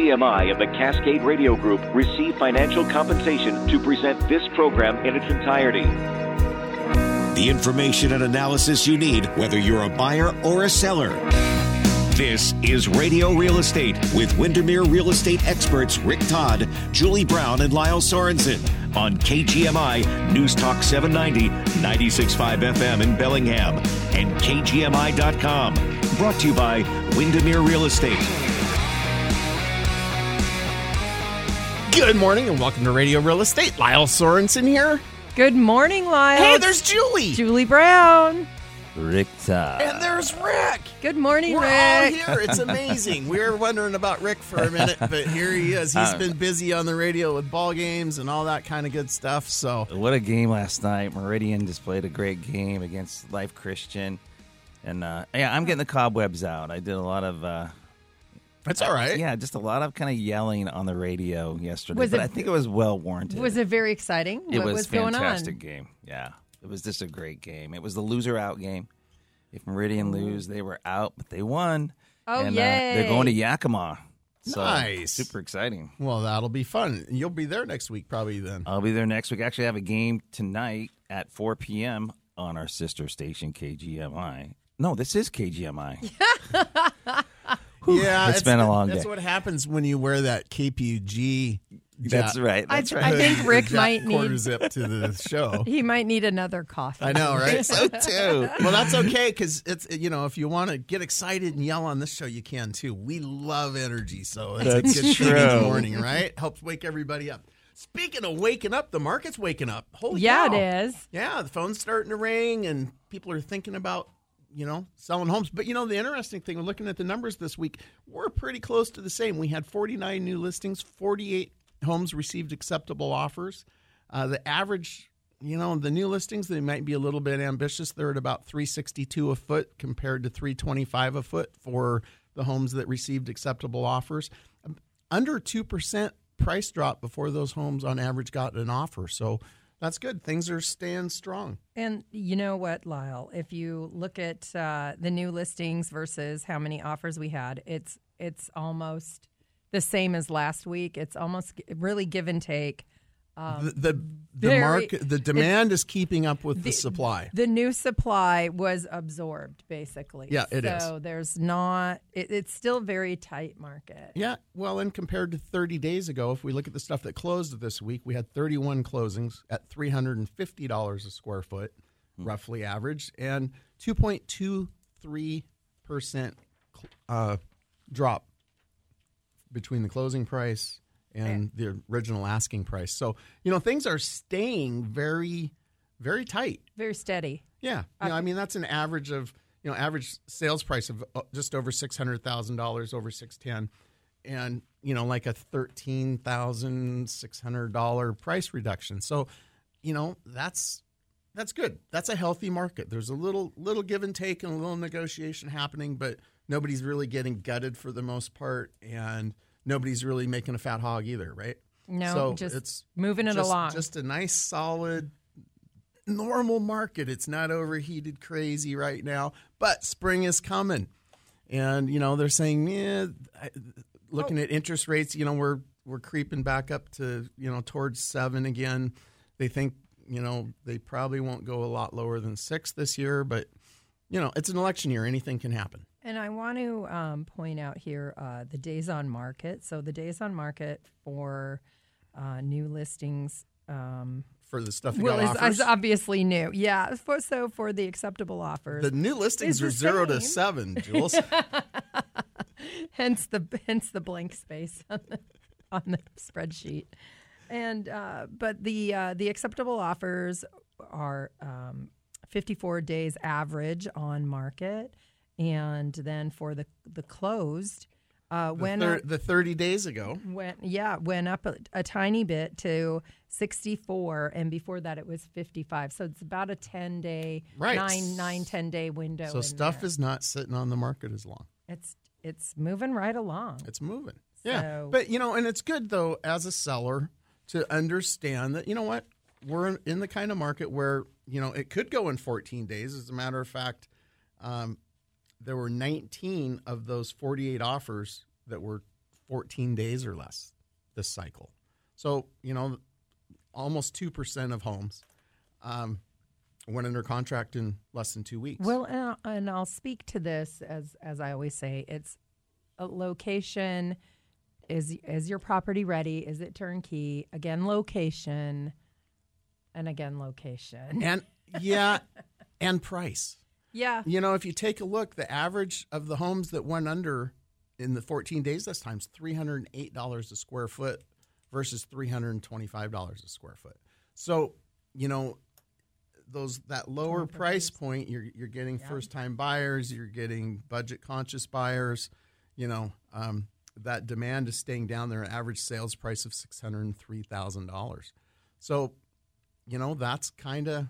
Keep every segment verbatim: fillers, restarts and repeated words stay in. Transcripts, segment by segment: K G M I of the Cascade Radio Group receive financial compensation to present this program in its entirety. The information and analysis you need, whether you're a buyer or a seller. This is Radio Real Estate with Windermere Real Estate experts Rick Todd, Julie Brown, and Lyle Sorenson on K G M I News Talk seven ninety, ninety-six point five F M in Bellingham and K G M I dot com. Brought to you by Windermere Real Estate. Good morning and welcome to Radio Real Estate. Lyle Sorenson here. Good morning, Lyle. Hey, there's Julie. Julie Brown. Rick Todd. And there's Rick. Good morning, We're Rick. We're all here. It's amazing. We were wondering about Rick for a minute, but here he is. He's been busy on the radio with ball games and all that kind of good stuff. So, what a game last night. Meridian just played a great game against Life Christian. And, uh, yeah, I'm getting the cobwebs out. I did a lot of... Uh, That's all right. Yeah, just a lot of kind of yelling on the radio yesterday, was but it, I think it was well warranted. Was it very exciting? It what was, was going on? It was a fantastic game, yeah. It was just a great game. It was the loser-out game. If Meridian lose, they were out, but they won. Oh, and, yay. And uh, they're going to Yakima. So, nice. Super exciting. Well, that'll be fun. You'll be there next week probably then. I'll be there next week. Actually, I have a game tonight at four p.m. on our sister station, K G M I. No, this is K G M I. Whew, yeah, it's, it's been a long that's day. That's what happens when you wear that K P U G. That's right. That's I, right. I think Rick might need quarter zip to the show. He might need another coffee. I know, right? So too. Well, that's okay because it's you know if you want to get excited and yell on this show, you can too. We love energy, so it's that's a good true. Good morning, right? Helps wake everybody up. Speaking of waking up, the market's waking up. Holy yeah, cow. It is. Yeah, the phone's starting to ring, and people are thinking about. You know, selling homes. But, you know, the interesting thing, we're looking at the numbers this week, we're pretty close to the same. We had forty-nine new listings, forty-eight homes received acceptable offers. Uh, the average, you know, the new listings, they might be a little bit ambitious. They're at about three sixty-two a foot compared to three twenty-five a foot for the homes that received acceptable offers. Under two percent price drop before those homes on average got an offer. So, that's good. Things are staying strong. And you know what, Lyle? If you look at uh, the new listings versus how many offers we had, it's it's almost the same as last week. It's almost really give and take. Um, the the, very, the market, the demand is keeping up with the, the supply. The new supply was absorbed, basically. Yeah, it so is. So there's not. It, it's still very tight market. Yeah. Well, and compared to thirty days ago, if we look at the stuff that closed this week, we had thirty-one closings at three hundred fifty dollars a square foot, hmm. roughly average, and two point two three percent uh, drop between the closing price. And the original asking price. So, you know, things are staying very, very tight. Very steady. Yeah. You know, I mean, that's an average of, you know, average sales price of just over six hundred thousand dollars, over six hundred ten thousand dollars. And, you know, like a thirteen thousand six hundred dollars price reduction. So, you know, that's that's good. That's a healthy market. There's a little little give and take and a little negotiation happening, but nobody's really getting gutted for the most part. And nobody's really making a fat hog either, right? No, so just it's moving it just, along. Just a nice, solid, normal market. It's not overheated crazy right now, but spring is coming. And, you know, they're saying, yeah, looking oh. at interest rates, you know, we're we're creeping back up to, you know, towards seven again. They think, you know, they probably won't go a lot lower than six this year, but, you know, it's an election year. Anything can happen. And I want to um, point out here uh, the days on market. So the days on market for uh, new listings. Um, for the stuff that well, got offers? Well, obviously new. Yeah. For, so for the acceptable offers. The new listings are zero same. to seven, Jules. hence the hence the blank space on the, on the spreadsheet. And uh, but the uh, the acceptable offers are um, fifty-four days average on market. And then for the the closed, uh, the went thir- up, the thirty days ago, went yeah went up a, a tiny bit to sixty-four, and before that it was fifty-five. So it's about a ten day, right. nine nine ten day window. So stuff there. Is not sitting on the market as long. It's it's moving right along. It's moving, so, yeah. But you know, and it's good though as a seller to understand that you know what we're in the kind of market where you know it could go in fourteen days. As a matter of fact. Um, There were nineteen of those forty-eight offers that were fourteen days or less this cycle. So, you know, almost two percent of homes um, went under contract in less than two weeks. Well, and I'll, and I'll speak to this, as as I always say, it's a location. Is, is your property ready? Is it turnkey? Again, location. And again, location. And yeah, and price. Yeah. You know, if you take a look, the average of the homes that went under in the fourteen days this time is three hundred eight dollars a square foot versus three hundred twenty-five dollars a square foot. So, you know, those that lower price point, you're you're getting yeah. first-time buyers, you're getting budget-conscious buyers, you know, um, that demand is staying down there, an average sales price of six hundred three thousand dollars. So, you know, that's kind of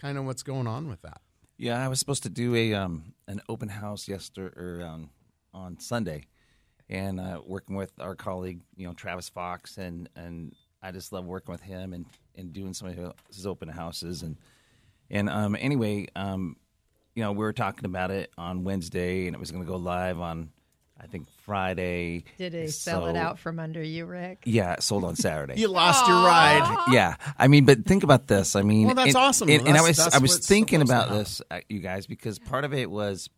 kind of what's going on with that. Yeah, I was supposed to do a um, an open house yesterday or um, on Sunday, and uh, working with our colleague, you know, Travis Fox, and, and I just love working with him and, and doing some of his open houses, and and um, anyway, um, you know, we were talking about it on Wednesday, and it was going to go live on, I think, Friday. Did they so, sell it out from under you, Rick? Yeah, it sold on Saturday. You lost Aww. Your ride. Yeah. I mean, but think about this. I mean, well, that's and, awesome. And, and that's, I was I was thinking about this, you guys, because part of it was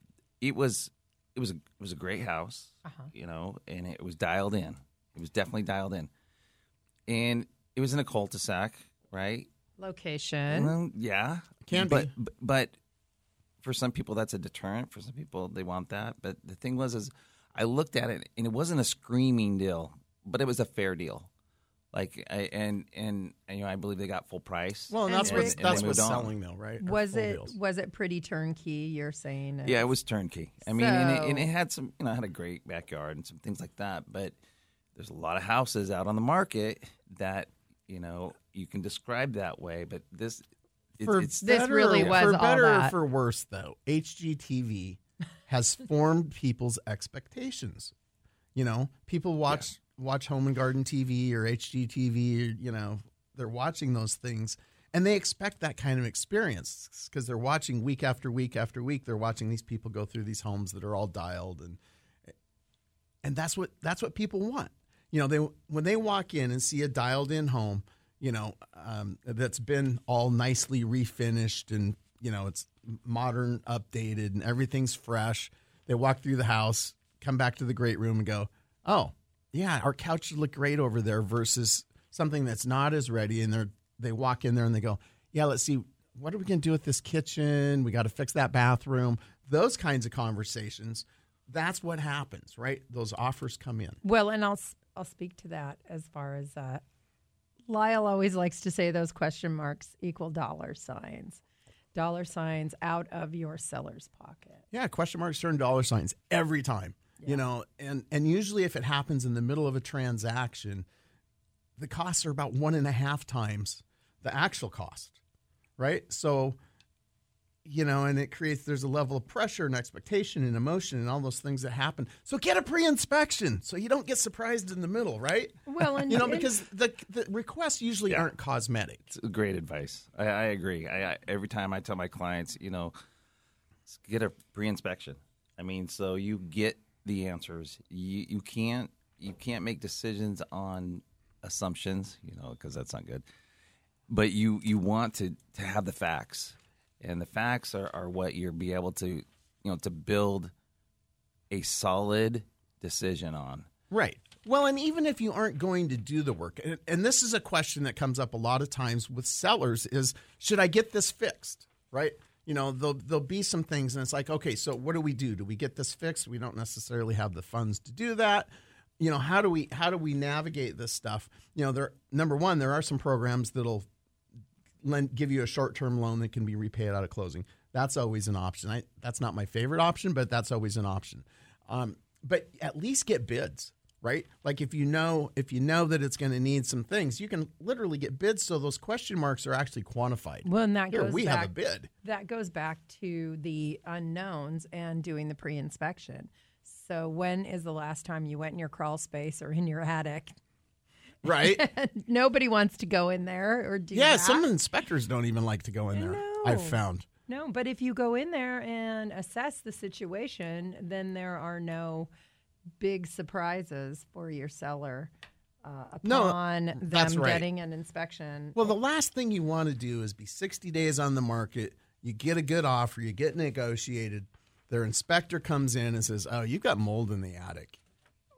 it was it was a, it was a great house, uh-huh. you know, and it was dialed in. It was definitely dialed in. And it was in a cul-de-sac, right? Location. Well, yeah. It can but, be. But, but for some people, that's a deterrent. For some people, they want that. But the thing was is I looked at it, and it wasn't a screaming deal, but it was a fair deal. Like, I, and, and and you know, I believe they got full price. Well, and that's and, what's and that's what's on. Selling though, right? Was it deals. Was it pretty turnkey? You're saying? It's... Yeah, it was turnkey. I mean, so... and, it, and it had some, you know, it had a great backyard and some things like that. But there's a lot of houses out on the market that you know you can describe that way. But this, it, for it's this better, really was for all better that. Or for worse though. H G T V. Has formed people's expectations. You know, people watch yeah. watch Home and Garden T V or H G T V, or, you know, they're watching those things, and they expect that kind of experience because they're watching week after week after week. They're watching these people go through these homes that are all dialed, and and that's what that's what people want. You know, they when they walk in and see a dialed-in home, you know, um, that's been all nicely refinished and, you know, it's modern, updated, and everything's fresh. They walk through the house, come back to the great room and go, oh, yeah, our couch would look great over there versus something that's not as ready. And they they walk in there and they go, yeah, let's see, what are we going to do with this kitchen? We got to fix that bathroom. Those kinds of conversations. That's what happens, right? Those offers come in. Well, and I'll, I'll speak to that as far as uh, Lyle always likes to say those question marks equal dollar signs. Dollar signs out of your seller's pocket. Yeah, question marks turn dollar signs every time. Yeah. You know, and, and usually if it happens in the middle of a transaction, the costs are about one and a half times the actual cost, right? So, you know, and it creates, there's a level of pressure and expectation and emotion and all those things that happen. So get a pre-inspection so you don't get surprised in the middle, right? Well, and you know, because the the requests usually yeah. aren't cosmetic. It's great advice. I, I agree. I, I, every time I tell my clients, you know, get a pre-inspection. I mean, so you get the answers. You you can't you can't make decisions on assumptions, you know, because that's not good. But you you want to to have the facts. And the facts are, are what you'll be able to, you know, to build a solid decision on. Right. Well, and even if you aren't going to do the work, and, and this is a question that comes up a lot of times with sellers is, should I get this fixed? Right. You know, there'll, there'll be some things and it's like, okay, so what do we do? Do we get this fixed? We don't necessarily have the funds to do that. You know, how do we, how do we navigate this stuff? You know, there, number one, there are some programs that'll lend, give you a short-term loan that can be repaid out of closing. That's always an option. I, that's not my favorite option, but that's always an option. Um, but at least get bids, right? Like if you know if you know that it's going to need some things, you can literally get bids so those question marks are actually quantified. Well, and that Here, goes we back, have a bid. That goes back to the unknowns and doing the pre-inspection. So when is the last time you went in your crawl space or in your attic? Right. Nobody wants to go in there or do yeah, that. Yeah, some inspectors don't even like to go in there, no. I've found. No, but if you go in there and assess the situation, then there are no big surprises for your seller uh, upon no, them right. getting an inspection. Well, the last thing you want to do is be sixty days on the market. You get a good offer. You get negotiated. Their inspector comes in and says, oh, you've got mold in the attic.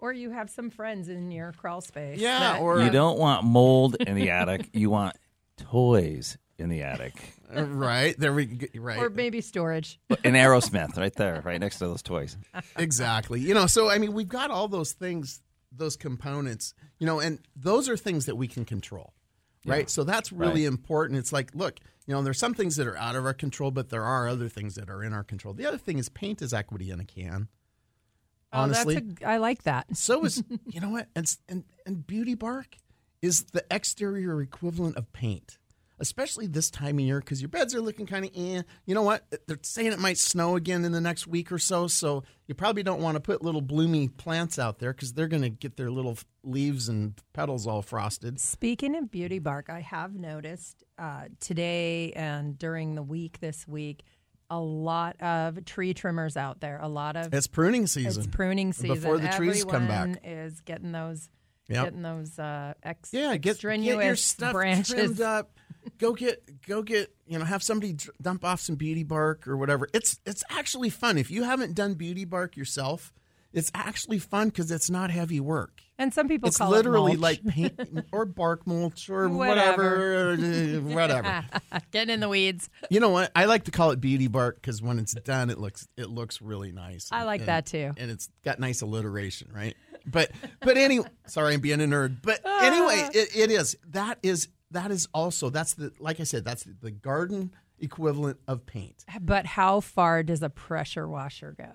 Or you have some friends in your crawl space. Yeah. That, or you don't want mold in the attic. You want toys in the attic. Right. There we go. Right. Or maybe storage. An Aerosmith right there, right next to those toys. Exactly. You know, so, I mean, we've got all those things, those components, you know, and those are things that we can control, right? Yeah. So that's really right. important. It's like, look, you know, there's some things that are out of our control, but there are other things that are in our control. The other thing is paint is equity in a can. Honestly, oh, that's a, I like that. So is, you know what, and, and and beauty bark is the exterior equivalent of paint, especially this time of year because your beds are looking kind of eh. You know what, they're saying it might snow again in the next week or so, so you probably don't want to put little bloomy plants out there because they're going to get their little leaves and petals all frosted. Speaking of beauty bark, I have noticed uh, today and during the week this week, a lot of tree trimmers out there. A lot of it's pruning season. It's pruning season before the Everyone trees come back. Is getting those, yep. getting those uh, ex, yeah, get, extraneous get your stuff branches trimmed up. Go get, go get, you know, have somebody dump off some beauty bark or whatever. It's it's actually fun if you haven't done beauty bark yourself. It's actually fun because it's not heavy work. And some people it's call it mulch. It's literally like paint or bark mulch or whatever. Whatever. whatever. Getting in the weeds. You know what? I like to call it beauty bark because when it's done, it looks it looks really nice. I like and, that too. And it's got nice alliteration, right? But but anyway, sorry, I'm being a nerd. But anyway, it, it is. That is that is also, that's the, like I said, that's the garden equivalent of paint. But how far does a pressure washer go?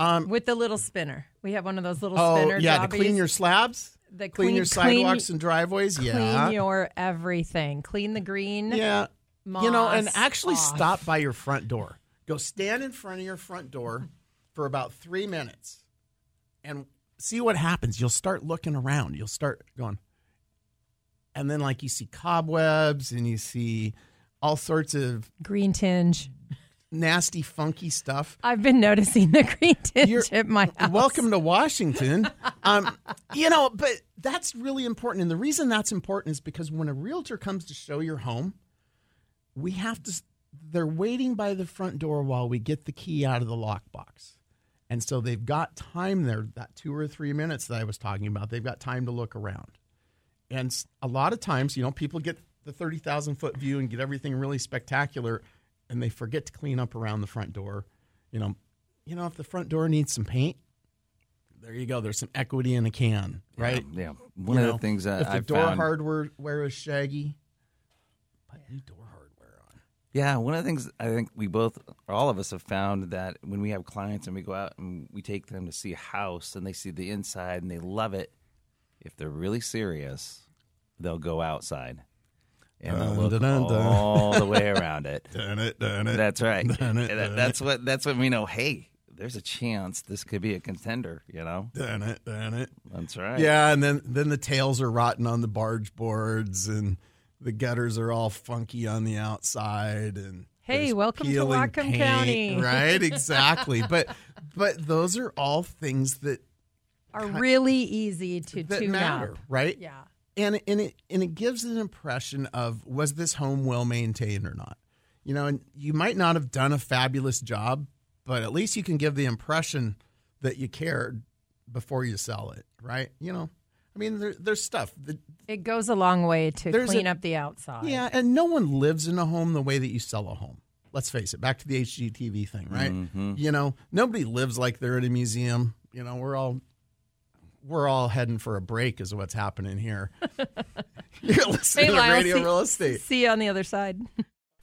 Um, With the little spinner. We have one of those little oh, spinner yeah, jobbies. To clean your slabs, the clean, clean your sidewalks clean, and driveways. Clean yeah. your everything. Clean the green. Yeah. Moss you know, and actually off. Stop by your front door. Go stand in front of your front door for about three minutes and see what happens. You'll start looking around. You'll start going. And then, like, you see cobwebs and you see all sorts of green tinge. Nasty, funky stuff. I've been noticing the green tinge at my house. Welcome to Washington. um, you know, but that's really important. And the reason that's important is because when a realtor comes to show your home, we have to, they're waiting by the front door while we get the key out of the lockbox. And so they've got time there, that two or three minutes that I was talking about, they've got time to look around. And a lot of times, you know, people get the thirty thousand foot view and get everything really spectacular. And they forget to clean up around the front door. You know, you know, if the front door needs some paint, there you go. There's some equity in a can, right? Yeah. yeah. One you of know, the things that I've found. If the door found, hardware is shaggy, put new door hardware on. Yeah. One of the things I think we both, all of us have found that when we have clients and we go out and we take them to see a house and they see the inside and they love it, if they're really serious, they'll go outside. And dun, they'll look dun, dun, dun. all the way around it. Dun it, dun it. That's right. Dun it, dun that's what that's what we know. Hey, there's a chance this could be a contender, you know? Dun it, dun it. That's right. Yeah, and then, then the tails are rotten on the barge boards and the gutters are all funky on the outside and hey, welcome to Whatcom County. Right, exactly. but but those are all things that are really easy to that tune matter, up. Right? Yeah. And and it and it gives an impression of was this home well maintained or not, you know. And you might not have done a fabulous job, but at least you can give the impression that you cared before you sell it, right? You know, I mean, there, there's stuff. That, it goes a long way to clean a, up the outside. Yeah, and no one lives in a home the way that you sell a home. Let's face it. Back to the H G T V thing, right? Mm-hmm. You know, nobody lives like they're in a museum. You know, we're all. We're all heading for a break is what's happening here. You're listening hey, Lyle, to Radio see, Real Estate. See you on the other side.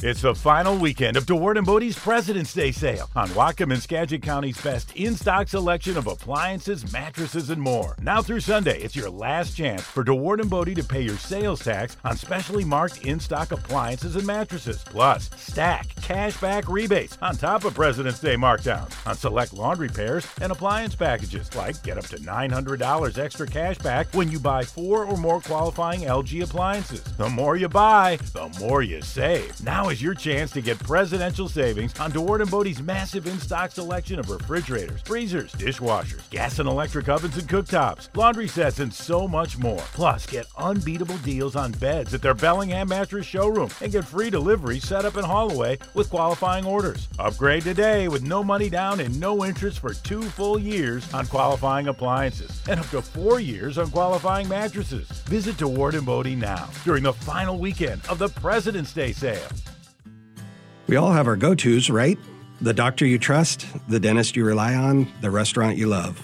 It's the final weekend of DeWard and Bodie's President's Day sale on Whatcom and Skagit County's best in-stock selection of appliances, mattresses, and more. Now through Sunday, it's your last chance for DeWard and Bodie to pay your sales tax on specially marked in-stock appliances and mattresses. Plus, stack cashback rebates on top of President's Day markdowns on select laundry pairs and appliance packages. Like get up to nine hundred dollars extra cashback when you buy four or more qualifying L G appliances. The more you buy, the more you save. Now is your chance to get presidential savings on DeWard and Bodie's massive in-stock selection of refrigerators, freezers, dishwashers, gas and electric ovens and cooktops, laundry sets, and so much more. Plus, get unbeatable deals on beds at their Bellingham Mattress Showroom and get free delivery, setup, and haul-away with qualifying orders. Upgrade today with no money down and no interest for two full years on qualifying appliances and up to four years on qualifying mattresses. Visit DeWard and Bodie now during the final weekend of the President's Day sale. We all have our go-tos, right? The doctor you trust, the dentist you rely on, the restaurant you love.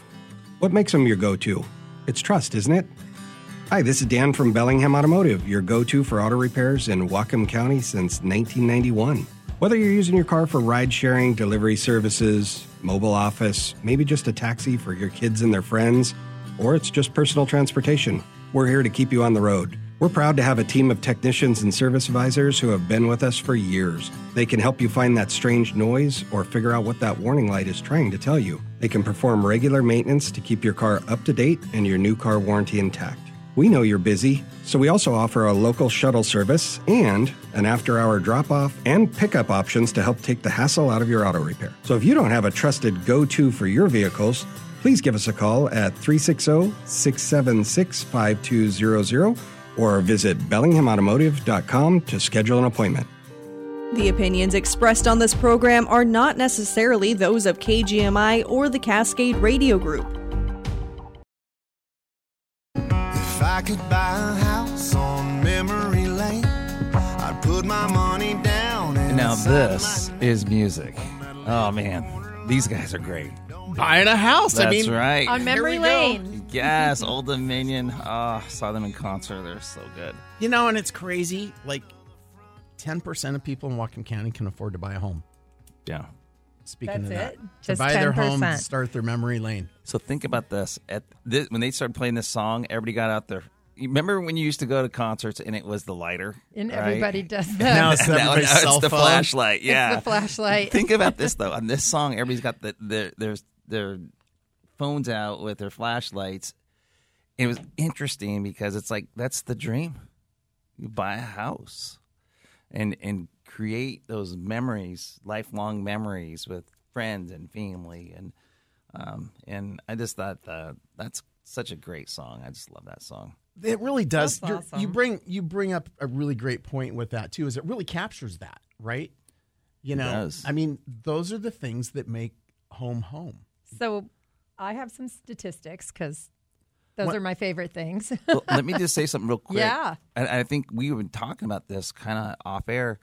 What makes them your go-to? It's trust, isn't it? Hi, this is Dan from Bellingham Automotive, your go-to for auto repairs in Whatcom County since nineteen ninety-one. Whether you're using your car for ride-sharing, delivery services, mobile office, maybe just a taxi for your kids and their friends, or it's just personal transportation, we're here to keep you on the road. We're proud to have a team of technicians and service advisors who have been with us for years. They can help you find that strange noise or figure out what that warning light is trying to tell you. They can perform regular maintenance to keep your car up to date and your new car warranty intact. We know you're busy, so we also offer a local shuttle service and an after-hour drop-off and pickup options to help take the hassle out of your auto repair. So if you don't have a trusted go-to for your vehicles, please give us a call at three six zero, six seven six, five two zero zero or visit bellingham automotive dot com to schedule an appointment. The opinions expressed on this program are not necessarily those of K G M I or the Cascade Radio Group. If I could buy a house on memory lane, I'd put my money down. Now this is music. Oh man, these guys are great. Buying a house. That's I mean, right. On memory lane. Yes, Old Dominion. Oh, saw them in concert. They're so good. You know, and it's crazy. Like, ten percent of people in Whatcom County can afford to buy a home. Yeah. Speaking That's of that, it? Just to buy ten percent. Their home and start their memory lane. So think about this. At this, when they started playing this song, everybody got out there. You remember when you used to go to concerts and it was the lighter? And right? Everybody does that. Now it's, now, now it's the flashlight. Yeah. It's the flashlight. Think about this, though. On this song, everybody's got the, the there's their phones out with their flashlights. It was interesting because it's like, that's the dream. You buy a house and and create those memories, lifelong memories with friends and family. And um, and I just thought uh, that's such a great song. I just love that song. It really does. That's awesome. You bring you bring up a really great point with that, too, is it really captures that, right? You know, it does. I mean, those are the things that make home home. So I have some statistics because those what? are my favorite things. Well, let me just say something real quick. Yeah. And I think we've been talking about this kind of off air.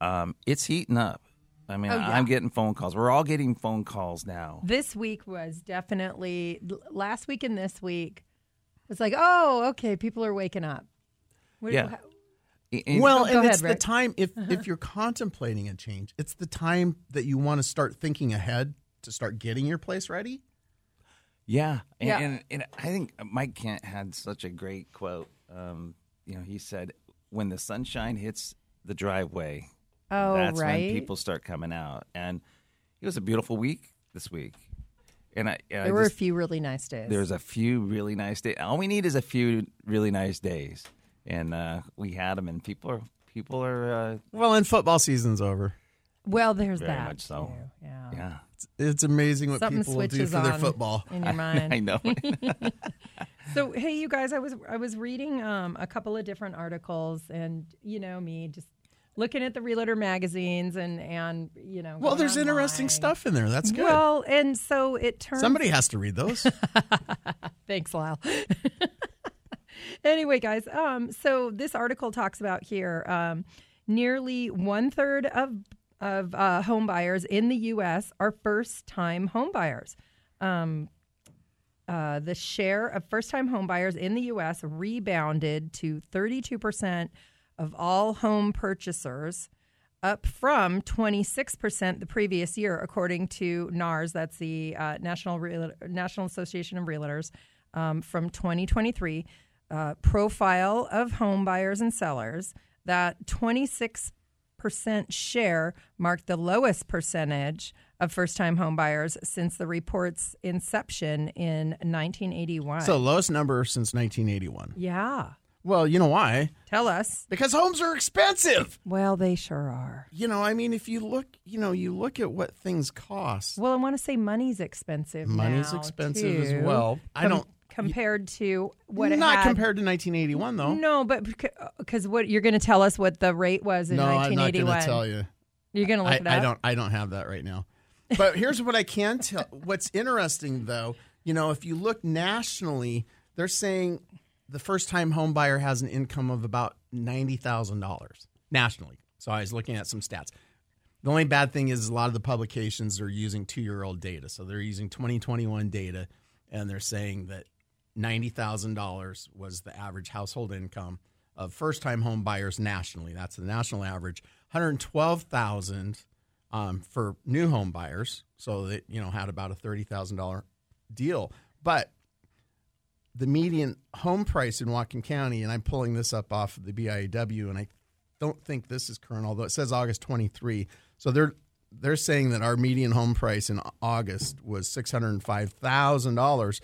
Um, it's heating up. I mean, oh, yeah. I'm getting phone calls. We're all getting phone calls now. This week was definitely last week and this week. It's like, oh, okay, people are waking up. What, yeah. How, and, well, and ahead, it's Rick. the time, if uh-huh. if you're contemplating a change, it's the time that you want to start thinking ahead to start getting your place ready. Yeah. And, yeah. and, and I think Mike Kent had such a great quote. Um, you know, he said, when the sunshine hits the driveway, oh, that's right. when people start coming out. And it was a beautiful week this week. And I, and there I were just, a few really nice days. There's a few really nice days. All we need is a few really nice days, and uh, we had them. And people are people are uh, well. And football season's over. Well, there's Very that. Much so too. Yeah, yeah. It's, it's amazing what Something people will do for their football. In your mind, I, I know. So hey, you guys, I was I was reading um, a couple of different articles, and you know me, just looking at the realtor magazines and, and you know. Well, there's online. Interesting stuff in there. That's good. Well, and so it turns. Somebody has to read those. Thanks, Lyle. Anyway, guys, um, so this article talks about here um, nearly one third of of uh, home buyers in the U S are first time home buyers. Um, uh, the share of first time home buyers in the U S rebounded to thirty-two percent. Of all home purchasers, up from twenty-six percent the previous year, according to N A R S, that's the uh, National Real- National Association of Realtors, um, from twenty twenty-three, uh, profile of home buyers and sellers. That twenty-six percent share marked the lowest percentage of first-time home buyers since the report's inception in nineteen eighty-one. So lowest number since nineteen eighty-one. Yeah. Well, you know why? Tell us. Because homes are expensive. Well, they sure are. You know, I mean, if you look, you know, you look at what things cost. Well, I want to say money's expensive. Money's now, expensive too. As well. Com- I don't compared to what it not had. Compared to nineteen eighty-one though. No, but because what you're going to tell us what the rate was in no, nineteen eighty-one. No, I'm not going to tell you. You're going to look I, it up. I don't. I don't have that right now. But here's what I can tell. What's interesting though, you know, if you look nationally, they're saying. The first-time home buyer has an income of about ninety thousand dollars nationally. So I was looking at some stats. The only bad thing is a lot of the publications are using two-year-old data. So they're using twenty twenty-one data, and they're saying that ninety thousand dollars was the average household income of first-time home buyers nationally. That's the national average. one hundred twelve thousand dollars um, for new home buyers. So they, you know, had about a thirty thousand dollars deal. But the median home price in Whatcom County, and I'm pulling this up off of the B I A W, and I don't think this is current, although it says August twenty-third. So they're they're saying that our median home price in August was six hundred five thousand dollars.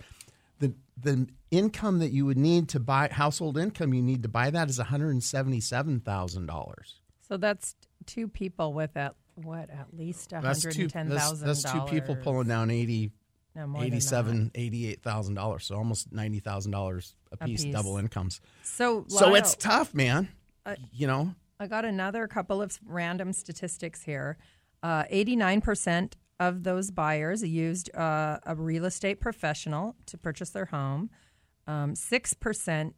The the income that you would need to buy, household income you need to buy that is one hundred seventy-seven thousand dollars. So that's two people with at what at least one hundred ten thousand dollars. That's, that's, that's two people pulling down eighty. No, more eighty-seven, eighty-eight thousand dollars, so almost ninety thousand dollars a piece, double incomes. So, Lyle, so it's tough, man. Uh, you know, I got another couple of random statistics here. Uh, Eighty-nine percent of those buyers used uh, a real estate professional to purchase their home. Six um, percent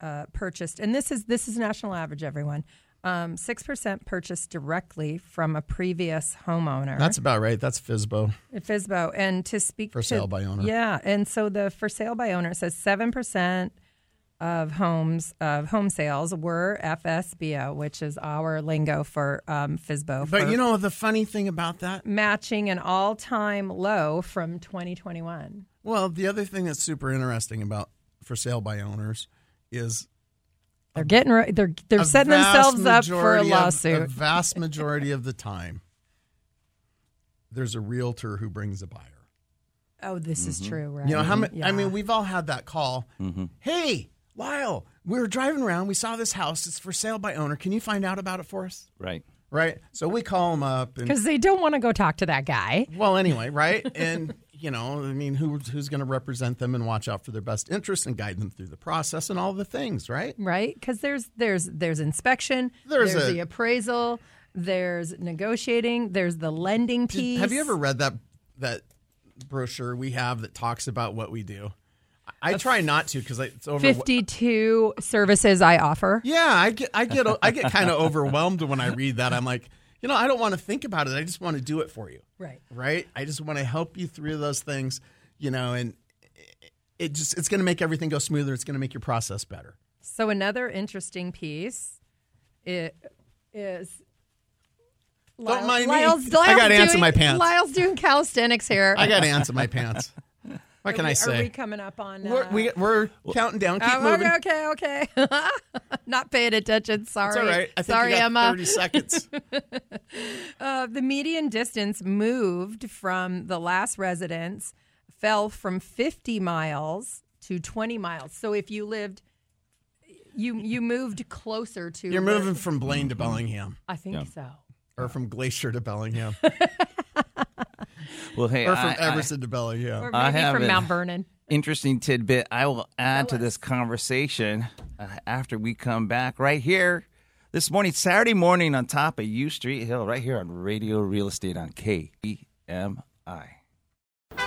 uh, purchased, and this is this is national average, everyone. Six um, percent purchased directly from a previous homeowner. That's about right. That's F S B O. F S B O, and to speak for to, sale by owner. Yeah, and so the for sale by owner says seven percent of homes of home sales were F S B O, which is our lingo for um, F S B O. For but you know the funny thing about that, matching an all time low from twenty twenty-one. Well, the other thing that's super interesting about for sale by owners is. They're getting they're they're setting themselves up for a lawsuit. A vast majority of the time, there's a realtor who brings a buyer. Oh, this mm-hmm. is true, right? You know how many? Yeah. I mean, we've all had that call. Mm-hmm. Hey, Lyle, we were driving around. We saw this house. It's for sale by owner. Can you find out about it for us? Right, right. So we call them up because they don't want to go talk to that guy. Well, anyway, right? And you know, I mean, who who's going to represent them and watch out for their best interests and guide them through the process and all the things, right? Right, because there's there's there's inspection, there's, there's a, the appraisal, there's negotiating, there's the lending piece. Did, have you ever read that that brochure we have that talks about what we do? I, I try not to because it's over fifty-two wh- services I offer. Yeah, I get I get I get kind of overwhelmed when I read that. I'm like. You know, I don't want to think about it. I just want to do it for you. Right. Right? I just want to help you through those things, you know, and it just it's going to make everything go smoother. It's going to make your process better. So another interesting piece it is Lyle, don't mind Lyle's, me. Lyle's, I got to answer my pants. Lyle's doing calisthenics here. I got to answer my pants. What can we, I say? Are we coming up on? Uh, we're we, we're counting down. Keep oh, moving. Okay, okay. Not paying attention. Sorry. That's all right. I think Sorry, you got Emma. Thirty seconds. uh, the median distance moved from the last residence fell from fifty miles to twenty miles. So if you lived, you you moved closer to. You're the, moving from Blaine to Bellingham. I think yeah. so. Or from Glacier to Bellingham. Well, hey, or from I, Everson I, to Bellingham. Or maybe from Mount Vernon. Interesting tidbit. I will add Tell to us. This conversation uh, after we come back right here this morning, Saturday morning on top of U Street Hill, right here on Radio Real Estate on K G M I.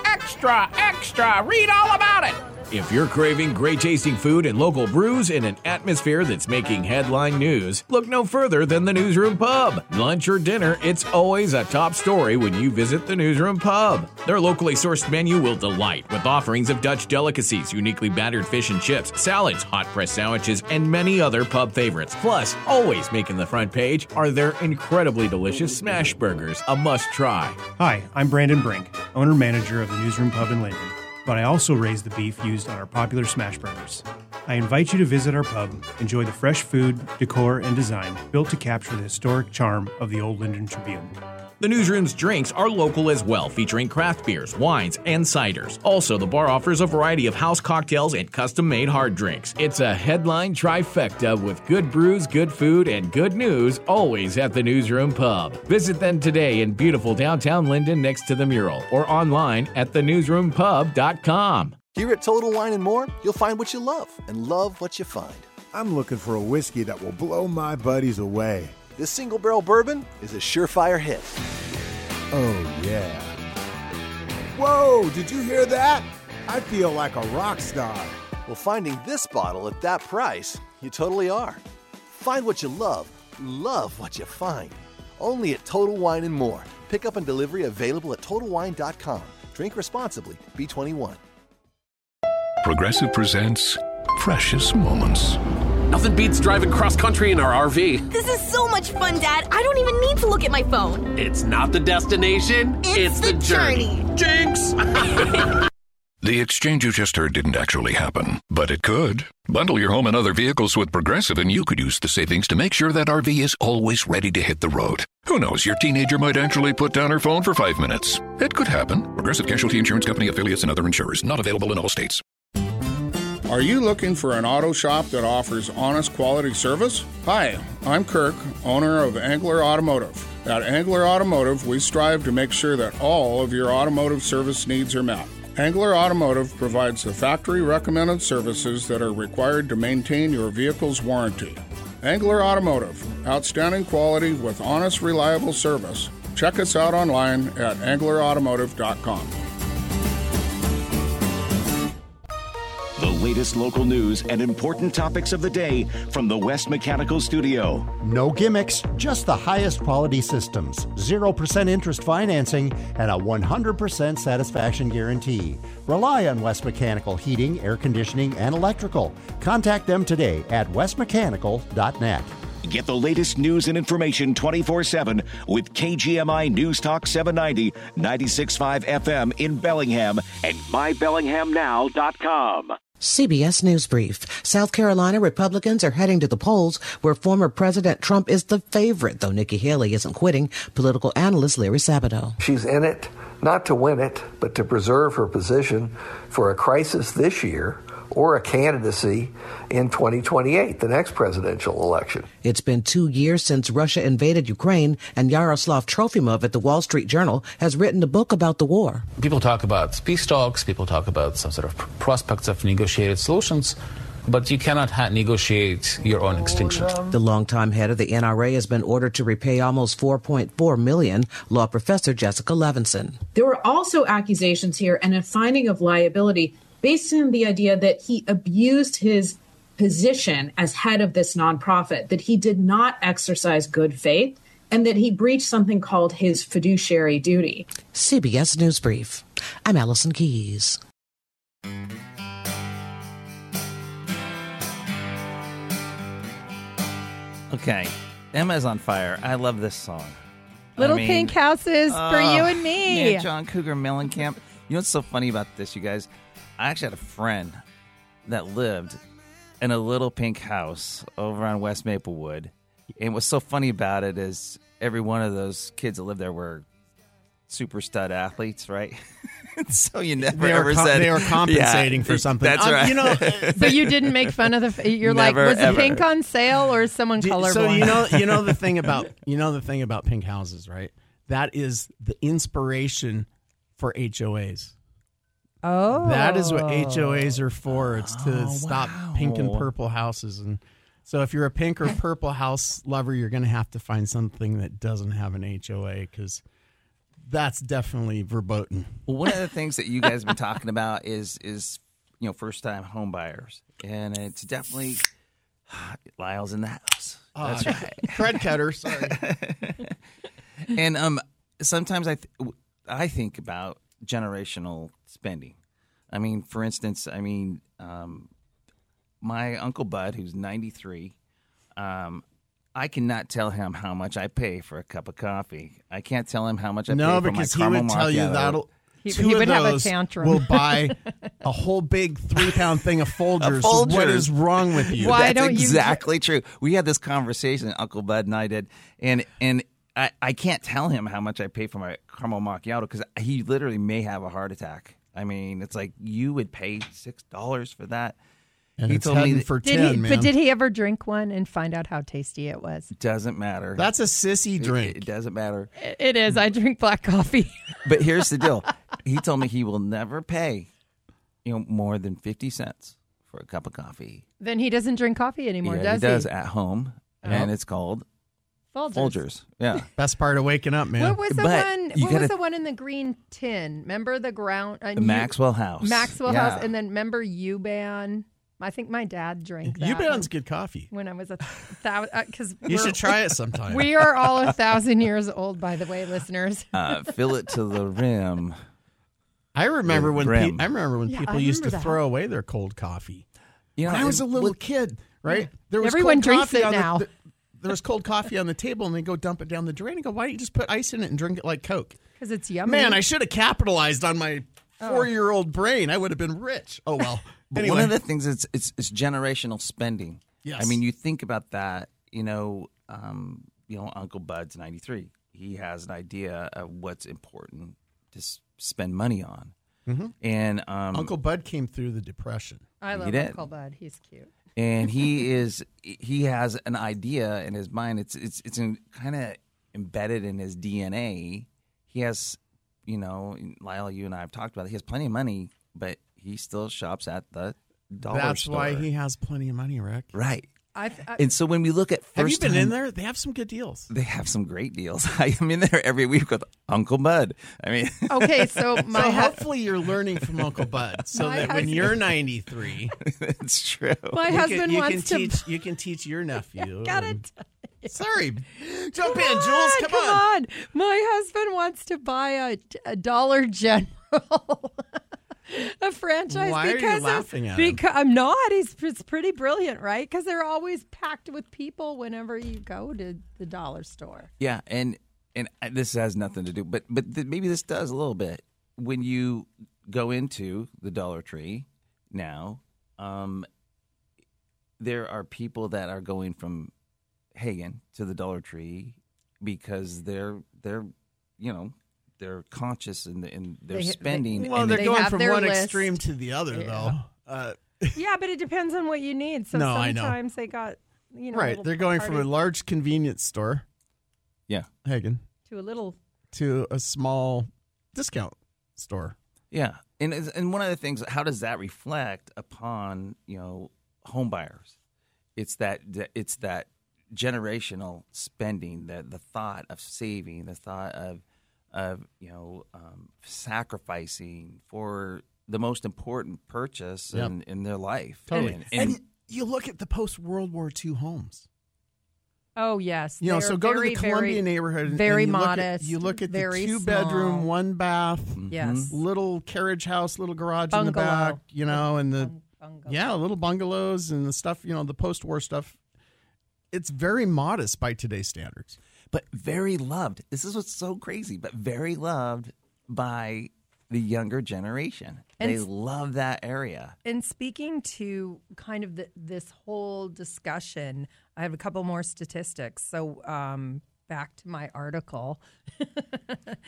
Extra, extra. Read all about it. If you're craving great tasting food and local brews in an atmosphere that's making headline news, look no further than the Newsroom Pub. Lunch or dinner, it's always a top story when you visit the Newsroom Pub. Their locally sourced menu will delight with offerings of Dutch delicacies, uniquely battered fish and chips, salads, hot press sandwiches, and many other pub favorites. Plus, always making the front page are their incredibly delicious smash burgers, a must try. Hi, I'm Brandon Brink, owner-manager of the Newsroom Pub in Lincoln. But I also raise the beef used on our popular smash burgers. I invite you to visit our pub, enjoy the fresh food, decor, and design built to capture the historic charm of the Old Linden Tribune. The Newsroom's drinks are local as well, featuring craft beers, wines, and ciders. Also, the bar offers a variety of house cocktails and custom-made hard drinks. It's a headline trifecta with good brews, good food, and good news, always at the Newsroom Pub. Visit them today in beautiful downtown Linden next to the mural, or online at the newsroom pub dot com. Here at Total Wine and More, you'll find what you love and love what you find. I'm looking for a whiskey that will blow my buddies away. This single barrel bourbon is a surefire hit. Oh, yeah. Whoa, did you hear that? I feel like a rock star. Well, finding this bottle at that price, you totally are. Find what you love, love what you find. Only at Total Wine and More. Pickup and delivery available at total wine dot com. Drink responsibly. B twenty-one. Progressive presents Precious Moments. Nothing beats driving cross-country in our R V. This is so much fun, Dad. I don't even need to look at my phone. It's not the destination. It's, it's the, the journey. journey. Jinx! The exchange you just heard didn't actually happen, but it could. Bundle your home and other vehicles with Progressive, and you could use the savings to make sure that R V is always ready to hit the road. Who knows, your teenager might actually put down her phone for five minutes. It could happen. Progressive Casualty Insurance Company, affiliates, and other insurers. Not available in all states. Are you looking for an auto shop that offers honest quality service? Hi, I'm Kirk, owner of Angler Automotive. At Angler Automotive, we strive to make sure that all of your automotive service needs are met. Angler Automotive provides the factory-recommended services that are required to maintain your vehicle's warranty. Angler Automotive, outstanding quality with honest, reliable service. Check us out online at angler automotive dot com. The latest local news and important topics of the day from the West Mechanical Studio. No gimmicks, just the highest quality systems, zero percent interest financing, and a one hundred percent satisfaction guarantee. Rely on West Mechanical Heating, Air Conditioning, and Electrical. Contact them today at west mechanical dot net. Get the latest news and information twenty-four seven with K G M I News Talk seven ninety, ninety-six point five F M in Bellingham and my bellingham now dot com. C B S News Brief. South Carolina Republicans are heading to the polls where former President Trump is the favorite, though Nikki Haley isn't quitting. Political analyst Larry Sabato. She's in it not to win it, but to preserve her position for a crisis this year or a candidacy in twenty twenty-eight, the next presidential election. It's been two years since Russia invaded Ukraine, and Yaroslav Trofimov at the Wall Street Journal has written a book about the war. People talk about peace talks, people talk about some sort of prospects of negotiated solutions, but you cannot ha- negotiate your own extinction. The longtime head of the N R A has been ordered to repay almost four point four million dollars, law professor Jessica Levinson. There were also accusations here and a finding of liability based on the idea that he abused his position as head of this nonprofit, that he did not exercise good faith, and that he breached something called his fiduciary duty. C B S News Brief. I'm Allison Keys. Okay, Emma's on fire. I love this song. Little I mean, Pink Houses uh, for you and me. Yeah, John Cougar Mellencamp. You know what's so funny about this, you guys? I actually had a friend that lived in a little pink house over on West Maplewood. And what's so funny about it is every one of those kids that lived there were super stud athletes, right? So you never they ever com- said... They were compensating yeah, for something. That's um, right. You know, so you didn't make fun of the... F- you're never, like, was ever. It pink on sale or someone Did, colorblind? So you know, you know the thing about you know the thing about pink houses, right? That is the inspiration for H O As. Oh, that is what H O As are for. It's to oh, stop wow. pink and purple houses. And so if you're a pink or purple house lover, you're going to have to find something that doesn't have an H O A because that's definitely verboten. Well, one of the things that you guys have been talking about is, is you know, first-time home buyers. And it's definitely Lyle's in the house. Uh, that's right. Thread cutter, sorry. And um, sometimes I, th- I think about generational spending. I mean, for instance, I mean, um, my Uncle Bud, who's ninety-three, um, I cannot tell him how much I pay for a cup of coffee. I can't tell him how much I no, pay for my caramel macchiato. No, because he would tell you that'll... He, Two he would of those have a tantrum. Will buy a whole big three-pound thing of Folgers. Folgers. What is wrong with you? Why That's don't exactly you... true. We had this conversation, Uncle Bud and I did, and and I, I can't tell him how much I pay for my caramel macchiato because he literally may have a heart attack. I mean, it's like you would pay six dollars for that. And he it's told me that, for ten, did he, man. But did he ever drink one and find out how tasty it was? Doesn't matter. That's a sissy drink. It, it doesn't matter. It, it is. I drink black coffee. But here's the deal. He told me he will never pay, you know, more than fifty cents for a cup of coffee. Then he doesn't drink coffee anymore, yeah, does he? He does at home, oh. and it's called Folgers. Folgers. Yeah. Best part of waking up, man. What was the but one? What gotta, was the one in the green tin? Remember the ground? Uh, the you, Maxwell House. Maxwell yeah. House, and then remember Uban. I think my dad drank that. Uban's good coffee. When I was a thousand. You should try it sometime. We are all a thousand years old, by the way, listeners. Uh, fill it to the rim. I remember the when pe- I remember when yeah, people remember used to that. throw away their cold coffee. You know, when I was a little well, kid, right? There was everyone cold drinks coffee it on now. The, the, there was cold coffee on the table, and they go dump it down the drain and go, why don't you just put ice in it and drink it like Coke? Because it's yummy. Man, I should have capitalized on my oh. four-year-old brain. I would have been rich. Oh, well. But anyway. One of the things is it's, it's generational spending. Yes. I mean, you think about that, you know, um, you know, Uncle Bud's ninety-three. He has an idea of what's important to s- spend money on. Mm-hmm. And um, Uncle Bud came through the Depression. I love Uncle Bud. He's cute. And he is he has an idea in his mind. It's it's it's kind of embedded in his D N A. He has, you know, Lyle, you and I have talked about it. He has plenty of money, but he still shops at the dollar That's store. That's why he has plenty of money, Rick. Right. I've, I've, and so when we look at first Have you been time, in there? They have some good deals. They have some great deals. I am in there every week with Uncle Bud. I mean. Okay, so my. So hopefully you're learning from Uncle Bud so that husband, when you're ninety-three. That's true. My husband can, wants to. Teach, you can teach your nephew. Got it. Sorry. Jump come in, on, Jules. Come, come on. on. My husband wants to buy a, a Dollar General. A franchise. Why because are you laughing at because, him? I'm not. He's, it's pretty brilliant, right? Because they're always packed with people whenever you go to the dollar store. Yeah, and and this has nothing to do, but but th- maybe this does a little bit. When you go into the Dollar Tree now, um, there are people that are going from Hagen to the Dollar Tree because they're they're you know. They're conscious in, the, in their they, spending. They, well, and they're they going from one list. extreme to the other, yeah. though. Uh, yeah, but it depends on what you need. So no, sometimes they got, you know. Right. They're going party. from a large convenience store. Yeah. Hagen. To a little. To a small discount store. Yeah. And, and one of the things, how does that reflect upon, you know, home buyers? It's that, it's that generational spending, the, the thought of saving, the thought of, Of you know, um, sacrificing for the most important purchase yep. in, in their life. Totally. And, and, and you look at the post World War Two homes. Oh yes, you know. So go very, to the Columbia very, neighborhood. And, very and you modest. Look at, you look at the two small. bedroom, one bath. Yes. Mm-hmm. Little carriage house, little garage Bungalow. in the back. You know, and the Bungalow. yeah, little bungalows and the stuff. You know, the post war stuff. It's very modest by today's standards. But very loved. This is what's so crazy, but very loved by the younger generation. And they love that area. And speaking to kind of the, this whole discussion, I have a couple more statistics. So um, back to my article.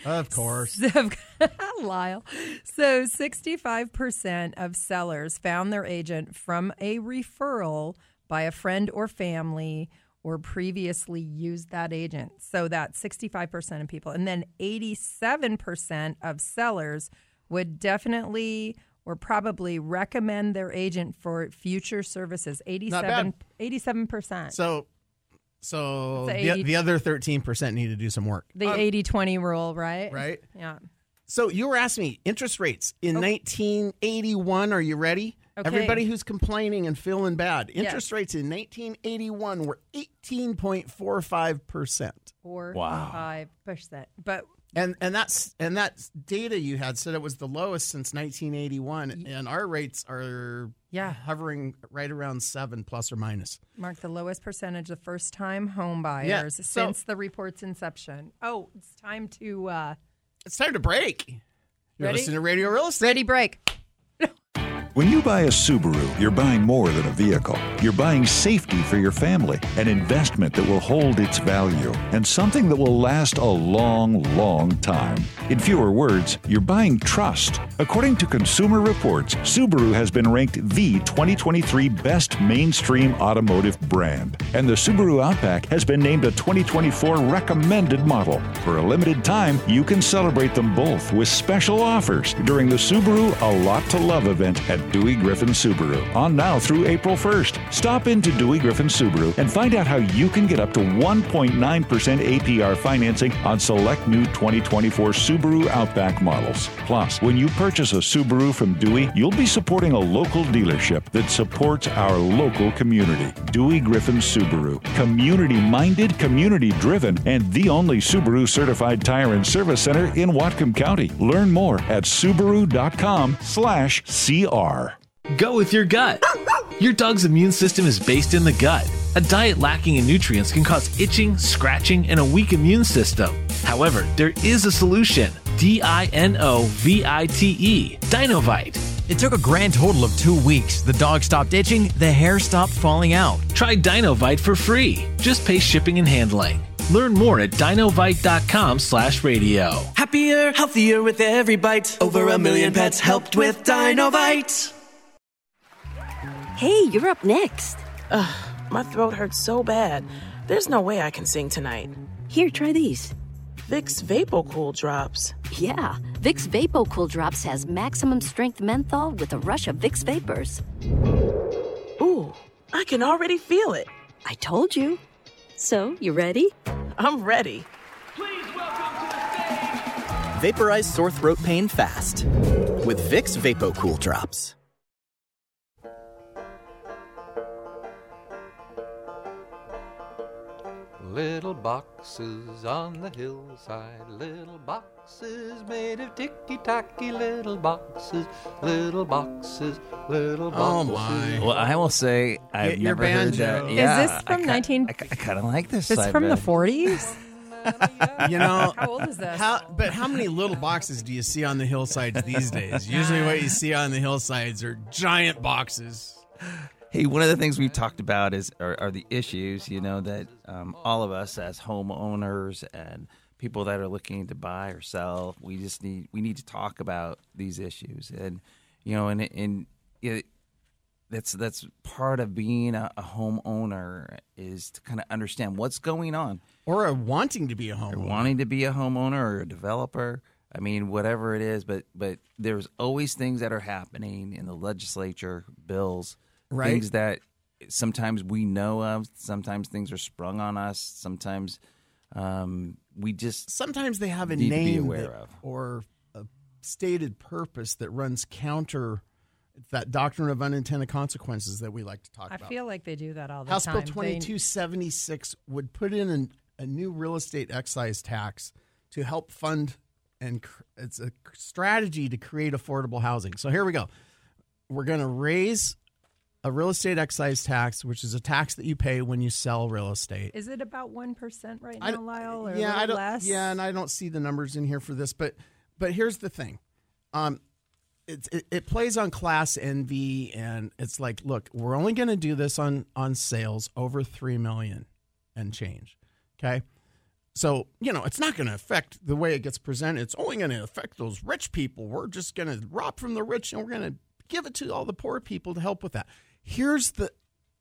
Of course. So, Lyle. So sixty-five percent of sellers found their agent from a referral by a friend or family or previously used that agent. So that's sixty-five percent of people. And then eighty-seven percent of sellers would definitely or probably recommend their agent for future services. eighty-seven, eighty-seven percent. So so the, the other thirteen percent need to do some work. The um, eighty-twenty rule, right? Right. Yeah. So you were asking me interest rates in okay. nineteen eighty-one. Are you ready? Okay. Everybody who's complaining and feeling bad, interest yes. rates in nineteen eighty-one were eighteen point four five percent. Wow. forty-five percent. But and and that's and that data you had said it was the lowest since nineteen eighty-one, and our rates are yeah. hovering right around seven plus or minus. Mark, the lowest percentage of first-time home buyers yeah. so, since the report's inception. Oh, it's time to uh, it's time to break. You're ready? Listening to Radio Real Estate. Ready break. When you buy a Subaru, you're buying more than a vehicle. You're buying safety for your family, an investment that will hold its value, and something that will last a long, long time. In fewer words, you're buying trust. According to Consumer Reports, Subaru has been ranked the twenty twenty-three best mainstream automotive brand, and the Subaru Outback has been named a twenty twenty-four recommended model. For a limited time, you can celebrate them both with special offers during the Subaru A Lot to Love event at Dewey Griffin Subaru, on now through April first. Stop into Dewey Griffin Subaru and find out how you can get up to one point nine percent A P R financing on select new twenty twenty-four Subaru Outback models. Plus, when you purchase a Subaru from Dewey, you'll be supporting a local dealership that supports our local community. Dewey Griffin Subaru. Community-minded, community-driven, and the only Subaru certified tire and service center in Whatcom County. Learn more at Subaru dot com slash C R. Go with your gut. Your dog's immune system is based in the gut. A diet lacking in nutrients can cause itching, scratching, and a weak immune system. However, there is a solution. D I N O V I T E. Dinovite. It took a grand total of two weeks. The dog stopped itching. The hair stopped falling out. Try Dinovite for free. Just pay shipping and handling. Learn more at dinovite dot com slash radio. Happier, healthier with every bite. Over a million pets helped with Dinovite. Hey, you're up next. Ugh, my throat hurts so bad. There's no way I can sing tonight. Here, try these. Vicks Vapo Cool Drops. Yeah, Vicks Vapo Cool Drops has maximum strength menthol with a rush of Vicks Vapors. Ooh, I can already feel it. I told you. So, you ready? I'm ready. Please welcome to the stage. Vaporize sore throat pain fast with Vicks Vapo Cool Drops. Little boxes on the hillside, little boxes made of ticky-tacky, little boxes, little boxes, little boxes. Oh, my. Well, I will say I've Get never heard that. Is yeah, this from nineteen... I, I, I kind of like this. This is from bed. The forties? You know, how old is this? How, but how many little boxes do you see on the hillsides these days? Usually what you see on the hillsides are giant boxes. Hey, one of the things we've talked about is are, are the issues, you know, that um, all of us as homeowners and people that are looking to buy or sell, we just need we need to talk about these issues, and you know, and and it, that's that's part of being a, a homeowner is to kind of understand what's going on, or a wanting to be a homeowner, or wanting to be a homeowner or a developer. I mean, whatever it is, but but there's always things that are happening in the legislature, bills. Right. Things that sometimes we know of, sometimes things are sprung on us, sometimes um, we just sometimes they have a need name to be aware that, of. Or a stated purpose that runs counter that doctrine of unintended consequences that we like to talk I about. I feel like they do that all the House time. House Bill twenty-two seventy-six they... would put in an, a new real estate excise tax to help fund, and cr- it's a strategy to create affordable housing. So here we go. We're going to raise a real estate excise tax, which is a tax that you pay when you sell real estate. Is it about one percent right now, Lyle, or yeah, a little I don't, less? Yeah, and I don't see the numbers in here for this, but but here's the thing. Um, it, it, it plays on class envy, and it's like, look, we're only going to do this on, on sales over three million dollars and change, okay? So, you know, it's not going to affect the way it gets presented. It's only going to affect those rich people. We're just going to rob from the rich, and we're going to give it to all the poor people to help with that. Here's the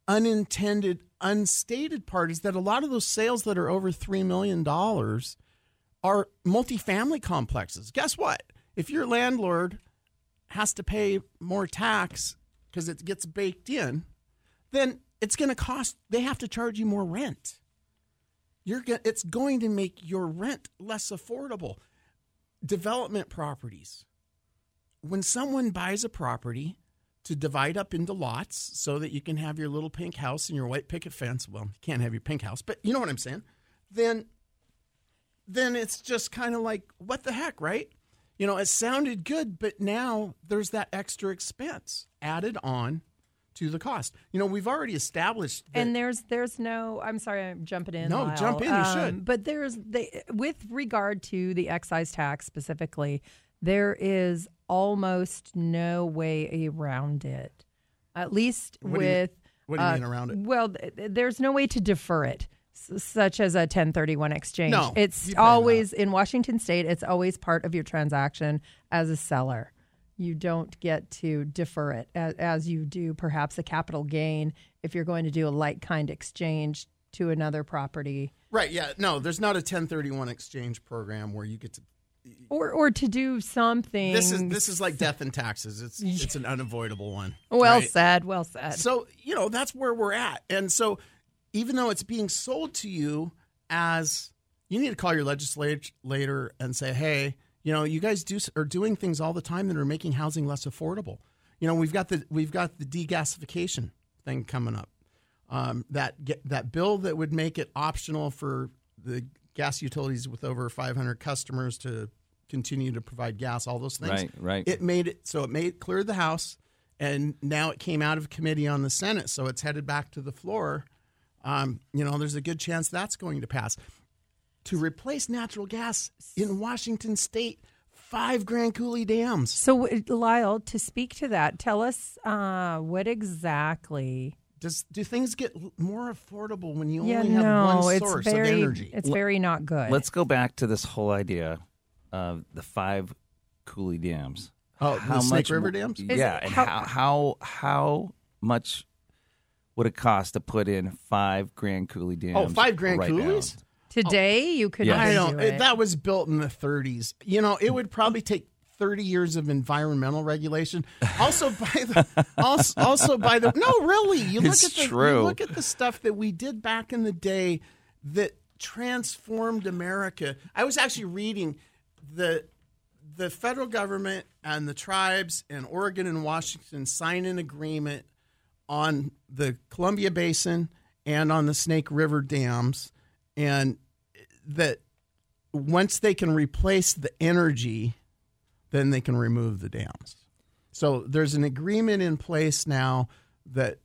unintended, unstated part is that a lot of those sales that are over three million dollars are multifamily complexes. Guess what? If your landlord has to pay more tax because it gets baked in, then it's going to cost, they have to charge you more rent. You're go, it's going to make your rent less affordable. Development properties. When someone buys a property to divide up into lots so that you can have your little pink house and your white picket fence. Well, you can't have your pink house, but you know what I'm saying. Then then it's just kind of like, what the heck, right? You know, it sounded good, but now there's that extra expense added on to the cost. You know, we've already established that. And there's there's no, I'm sorry, I'm jumping in, No, Lyle. Jump in, you um, should. But there's, the, with regard to the excise tax specifically, there is almost no way around it, at least what with... Do you, what do you uh, mean around it? Well, th- there's no way to defer it, s- such as a ten thirty-one exchange. No, it's always, not. in Washington State, it's always part of your transaction as a seller. You don't get to defer it as, as you do perhaps a capital gain if you're going to do a like-kind exchange to another property. Right, yeah. No, there's not a ten thirty-one exchange program where you get to... Or or to do something. This is this is like death and taxes. It's it's an unavoidable one. Well right? said, well said. So, you know, that's where we're at. And so even though it's being sold to you as... You need to call your legislator and say, hey, you know, you guys do are doing things all the time that are making housing less affordable. You know, we've got the we've got the degasification thing coming up. Um, that that bill that would make it optional for the gas utilities with over five hundred customers to continue to provide gas, all those things. Right, right. It made it so it made it clear the House, and now it came out of committee on the Senate, so it's headed back to the floor. Um, you know, there's a good chance that's going to pass. To replace natural gas in Washington State, five Grand Coulee dams. So, Lyle, to speak to that, tell us uh, what exactly. Does do things get more affordable when you yeah, only have no, one source very, of energy? It's very not good. Let's go back to this whole idea of the five Coulee dams. Oh, how the Snake much, River dams? Yeah, and how, how how how much would it cost to put in five Grand Coulee dams? Oh, five Grand right Coulees? Now? Today, you could yes. I don't. Do it. That was built in the thirties. You know, it would probably take thirty years of environmental regulation. Also, by the also, also by the no, really, you look it's at the true. You look at the stuff that we did back in the day that transformed America. I was actually reading the the federal government and the tribes and Oregon and Washington signed an agreement on the Columbia Basin and on the Snake River dams, and that once they can replace the energy, then they can remove the dams. So there's an agreement in place now that...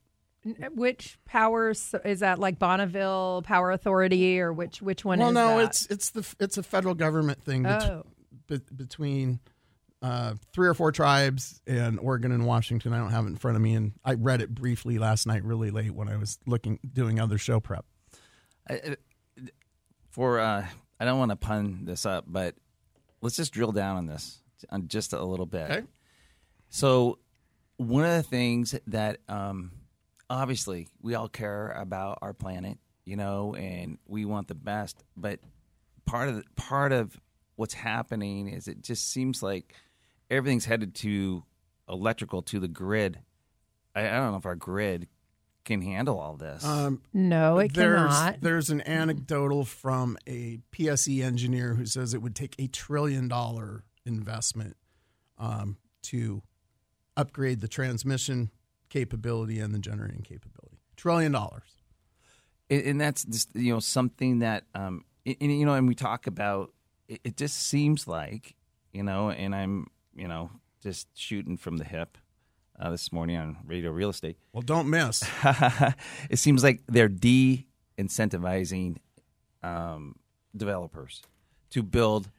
Which power, is that like Bonneville Power Authority, or which which one well, is no, that? Well, no, it's it's the it's a federal government thing oh. bet, bet, between uh, three or four tribes and Oregon and Washington. I don't have it in front of me, and I read it briefly last night really late when I was looking doing other show prep. I, I, For uh, I don't want to pun this up, but let's just drill down on this on just a little bit. Okay. So one of the things that um, obviously we all care about our planet, you know, and we want the best. But part of the, part of what's happening is it just seems like everything's headed to electrical, to the grid. I, I don't know if our grid can handle all this. Um, no, it there's, cannot. There's an anecdotal from a P S E engineer who says it would take a trillion dollar investment um, to upgrade the transmission capability and the generating capability. Trillion dollars. And, and that's just, you know, something that, um, and, and, you know, and we talk about, it, it just seems like, you know, and I'm, you know, just shooting from the hip. Uh, this morning on Radio Real Estate. Well, don't miss. It seems like they're de-incentivizing um, developers to build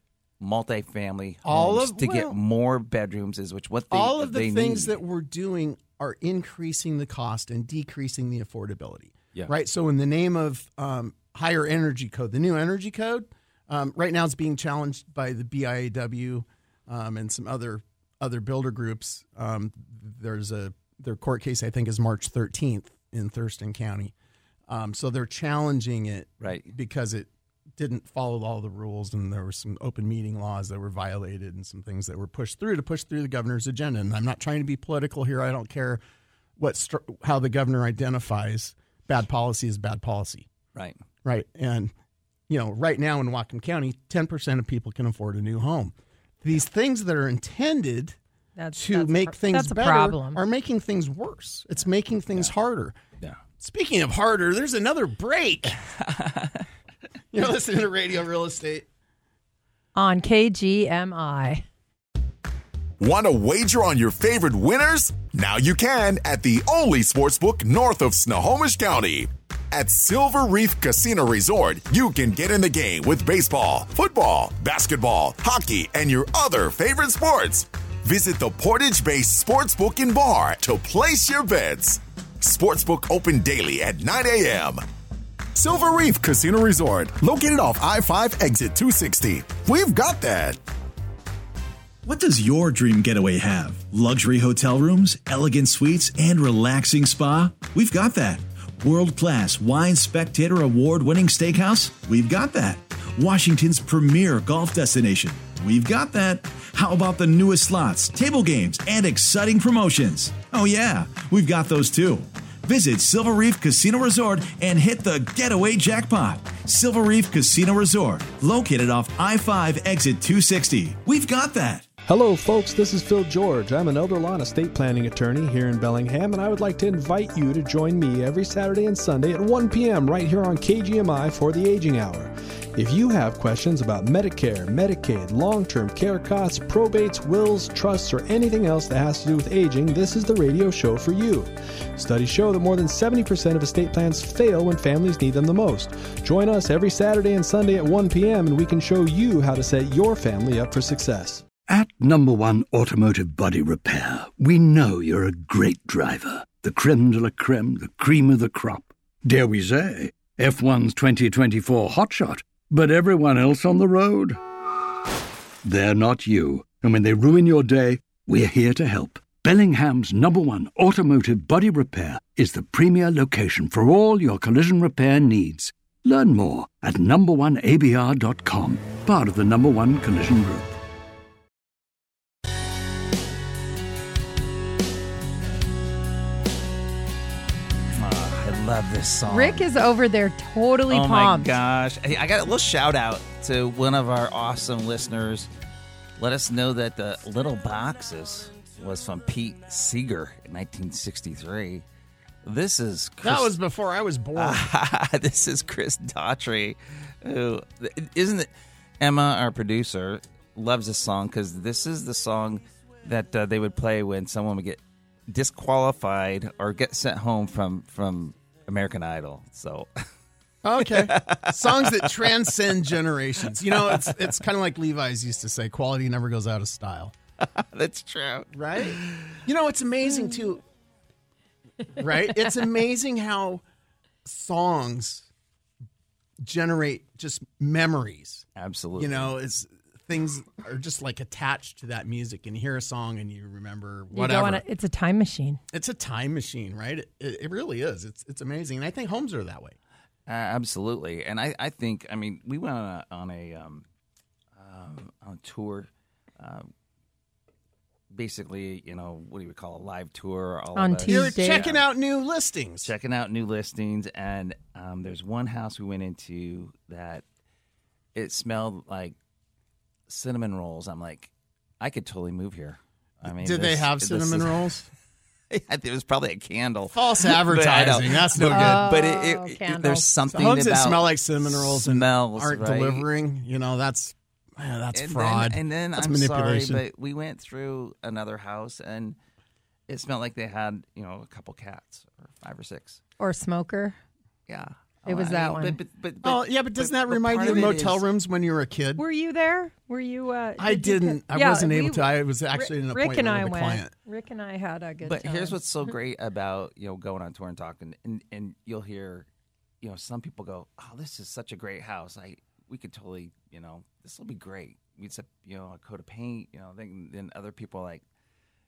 multifamily all homes of, to well, get more bedrooms, is which what they all of they the things need. That we're doing are increasing the cost and decreasing the affordability. Yeah. Right. So, in the name of um, higher energy code, the new energy code, um, right now it's being challenged by the B I A W um, and some other. Other builder groups, um, there's a their court case, I think, is March thirteenth in Thurston County. Um, so they're challenging it right. because it didn't follow all the rules, and there were some open meeting laws that were violated and some things that were pushed through to push through the governor's agenda. And I'm not trying to be political here. I don't care what stru- how the governor identifies. Bad policy is bad policy. Right. Right. And, you know, right now in Whatcom County, ten percent of people can afford a new home. These things that are intended that's, to that's make a, things better are making things worse. It's making things yeah. harder. Yeah. Speaking of harder, there's another break. You're listening to Radio Real Estate on K G M I. Want to wager on your favorite winners? Now you can at the only sportsbook north of Snohomish County. At Silver Reef Casino Resort, you can get in the game with baseball, football, basketball, hockey, and your other favorite sports. Visit the Portage Bay Sportsbook and Bar to place your bets. Sportsbook open daily at nine a.m. Silver Reef Casino Resort, located off I five exit two sixty. We've got that. What does your dream getaway have? Luxury hotel rooms, elegant suites, and relaxing spa? We've got that. World-class wine spectator award-winning steakhouse? We've got that. Washington's premier golf destination? We've got that. How about the newest slots, table games, and exciting promotions? Oh yeah, we've got those too. Visit Silver Reef Casino Resort and hit the getaway jackpot. Silver Reef Casino Resort, located off I five exit two sixty. We've got that. Hello folks, this is Phil George. I'm an elder law and estate planning attorney here in Bellingham, and I would like to invite you to join me every Saturday and Sunday at one p.m. right here on K G M I for the Aging Hour. If you have questions about Medicare, Medicaid, long-term care costs, probates, wills, trusts, or anything else that has to do with aging, this is the radio show for you. Studies show that more than seventy percent of estate plans fail when families need them the most. Join us every Saturday and Sunday at one p.m. and we can show you how to set your family up for success. At Number One Automotive Body Repair, we know you're a great driver. The creme de la creme, the cream of the crop. Dare we say, F one's twenty twenty-four hotshot. But everyone else on the road? They're not you. And when they ruin your day, we're here to help. Bellingham's Number One Automotive Body Repair is the premier location for all your collision repair needs. Learn more at number one a b r dot com, part of the Number One Collision Group. Love this song. Rick is over there totally oh pumped. Oh my gosh. Hey, I got a little shout out to one of our awesome listeners. Let us know that the Little Boxes was from Pete Seeger in nineteen sixty-three. This is Chris, that was before I was born. Uh, this is Chris Daughtry. Who, isn't it? Emma, our producer, loves this song because this is the song that uh, they would play when someone would get disqualified or get sent home from from. American Idol, so okay, songs that transcend generations. You know, it's it's kind of like Levi's used to say, "Quality never goes out of style." That's true, right? You know, it's amazing too, right? It's amazing how songs generate just memories. Absolutely, you know, it's things are just like attached to that music, and you hear a song and you remember whatever. You go on a, it's a time machine. It's a time machine, right? It, it, it really is. It's it's amazing, and I think homes are that way. Uh, absolutely, and I, I think I mean we went on a on a um, um, on a tour, uh, basically you know what do you call a live tour? All on Tuesday, you're checking yeah. out new listings, checking out new listings, and um, there's one house we went into that it smelled like cinnamon rolls. I'm like, I could totally move here. I mean, did this, they have cinnamon is, rolls? It was probably a candle. False advertising. That's no oh, good. But it, it, it, there's something about that smell like cinnamon rolls smells, and aren't right? delivering. You know, that's man, that's and fraud. Then, and then that's I'm manipulation. Sorry, but we went through another house and it smelled like they had you know a couple cats or five or six or a smoker. Yeah. It was that one. But, but, but, but, oh, yeah, but doesn't that but remind you of motel is, rooms when you were a kid? Were you there? Were you? Uh, I didn't. I yeah, wasn't we, able to. I was actually in an appointment Rick and I with a went. client. Rick and I had a good but time. But here's what's so great about you know going on tour and talking, and, and you'll hear, you know, some people go, "Oh, this is such a great house. I we could totally, you know, this will be great. We'd set, you know, a coat of paint, you know." Then, then other people are like,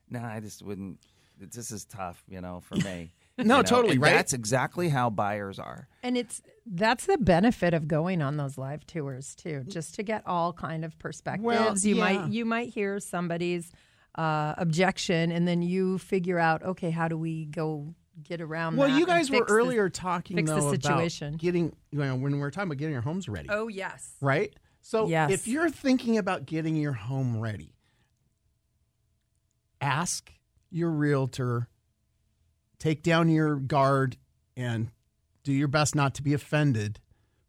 "Nah, I just wouldn't. This is tough, you know, for me." No, you know? Totally, and right? That's exactly how buyers are. And it's that's the benefit of going on those live tours, too, just to get all kind of perspectives. Well, you, yeah. might, you might hear somebody's uh, objection, and then you figure out, okay, how do we go get around well, that? Well, you guys were earlier the, talking, fix though, the situation. About getting, you know, when we were talking about getting your homes ready. Oh, yes. Right? So yes. If you're thinking about getting your home ready, ask your realtor. Take down your guard and do your best not to be offended,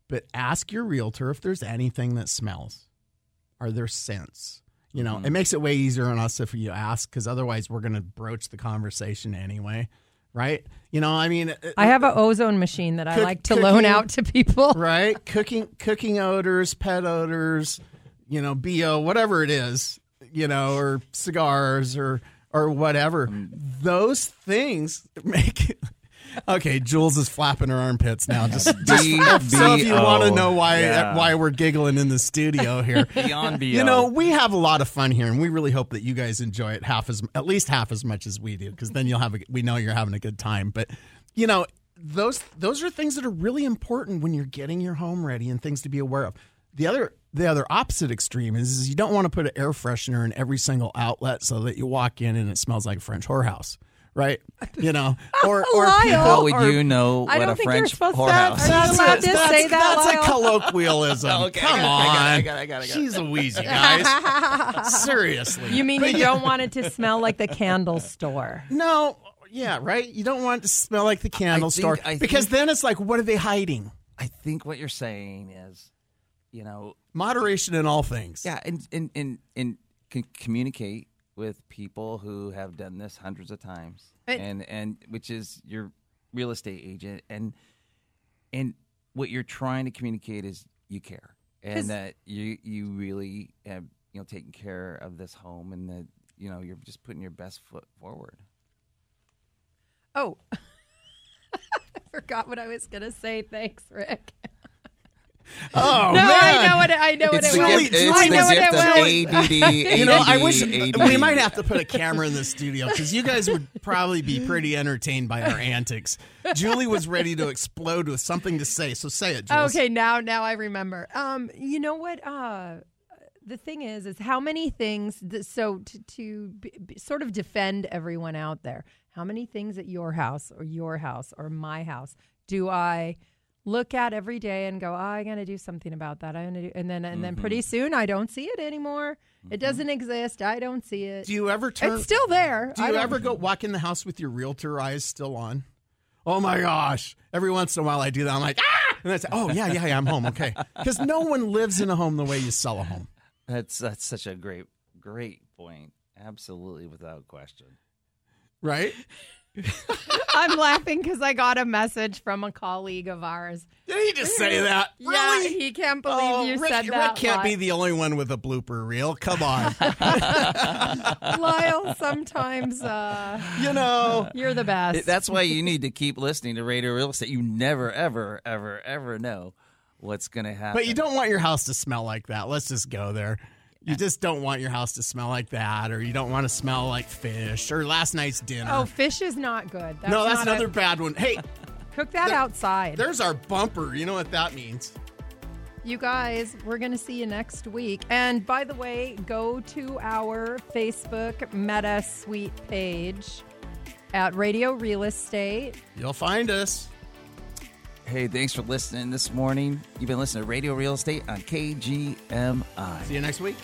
but ask your realtor if there's anything that smells. Are there scents? You know, mm-hmm. It makes it way easier on us if you ask, because otherwise we're going to broach the conversation anyway, right? You know, I mean, it, I have an ozone machine that cook, I like to cooking, loan out to people, right? Cooking, cooking odors, pet odors, you know, B O, whatever it is. you know, or cigars or or whatever. Mm. Those things make it. Okay, Jules is flapping her armpits now. Just, just so if you want to know why yeah. why we're giggling in the studio here, beyond B O. You know, we have a lot of fun here, and we really hope that you guys enjoy it half as at least half as much as we do, because then you'll have a, we know you're having a good time. But you know, those those are things that are really important when you're getting your home ready and things to be aware of. The other the other opposite extreme is, is you don't want to put an air freshener in every single outlet so that you walk in and it smells like a French whorehouse. Right, you know, or or Lyle, people. How would you know what a French whorehouse is? That's, that's, that's, that's a colloquialism. Okay, come I got it, on, I got it, I got it, I got it. She's a wheezy, guys. Seriously, you mean but, you don't want it to smell like the candle store? No, yeah, right. You don't want it to smell like the candle I store think, because think, then it's like, what are they hiding? I think what you're saying is, you know, moderation in all things. Yeah, and and and and can communicate with people who have done this hundreds of times, right. and and which is your real estate agent, and and what you're trying to communicate is you care, and that you you really have, you know, taken care of this home, and that, you know, you're just putting your best foot forward. Oh, I forgot what I was gonna say. Thanks, Rick. Oh, no, man. I know what it, I know it's what it was. Gift, it's I know the what gift it was. You know, I wish A D D. We might have to put a camera in the studio because you guys would probably be pretty entertained by our antics. Julie was ready to explode with something to say, so say it, Julie. Okay, now, now I remember. Um, you know what? Uh, the thing is, is how many things. That, so to, to be, be sort of defend everyone out there, how many things at your house or your house or my house do I look at every day and go, oh, I gotta do something about that. I gotta do, and then and mm-hmm. then pretty soon I don't see it anymore. Mm-hmm. It doesn't exist. I don't see it. Do you ever turn? It's still there. Do you ever go walk in the house with your realtor eyes still on? Oh my gosh! Every once in a while I do that. I'm like, ah, and I say, oh yeah, yeah, yeah, I'm home. Okay, because no one lives in a home the way you sell a home. That's that's such a great great point. Absolutely, without question. Right. I'm laughing because I got a message from a colleague of ours. Did he just say that? Yeah, really? He can't believe oh, you Rick, said that. Rick can't Lyle. be the only one with a blooper reel. Come on. Lyle, sometimes, uh, you know, you're the best. That's why you need to keep listening to Radio Real Estate. You never, ever, ever, ever know what's going to happen. But you don't want your house to smell like that. Let's just go there. You just don't want your house to smell like that, or you don't want to smell like fish, or last night's dinner. Oh, fish is not good. That's no, that's another a... bad one. Hey. Cook that there, outside. There's our bumper. You know what that means. You guys, we're going to see you next week. And by the way, go to our Facebook Meta Suite page at Radio Real Estate. You'll find us. Hey, thanks for listening this morning. You've been listening to Radio Real Estate on K G M I. See you next week.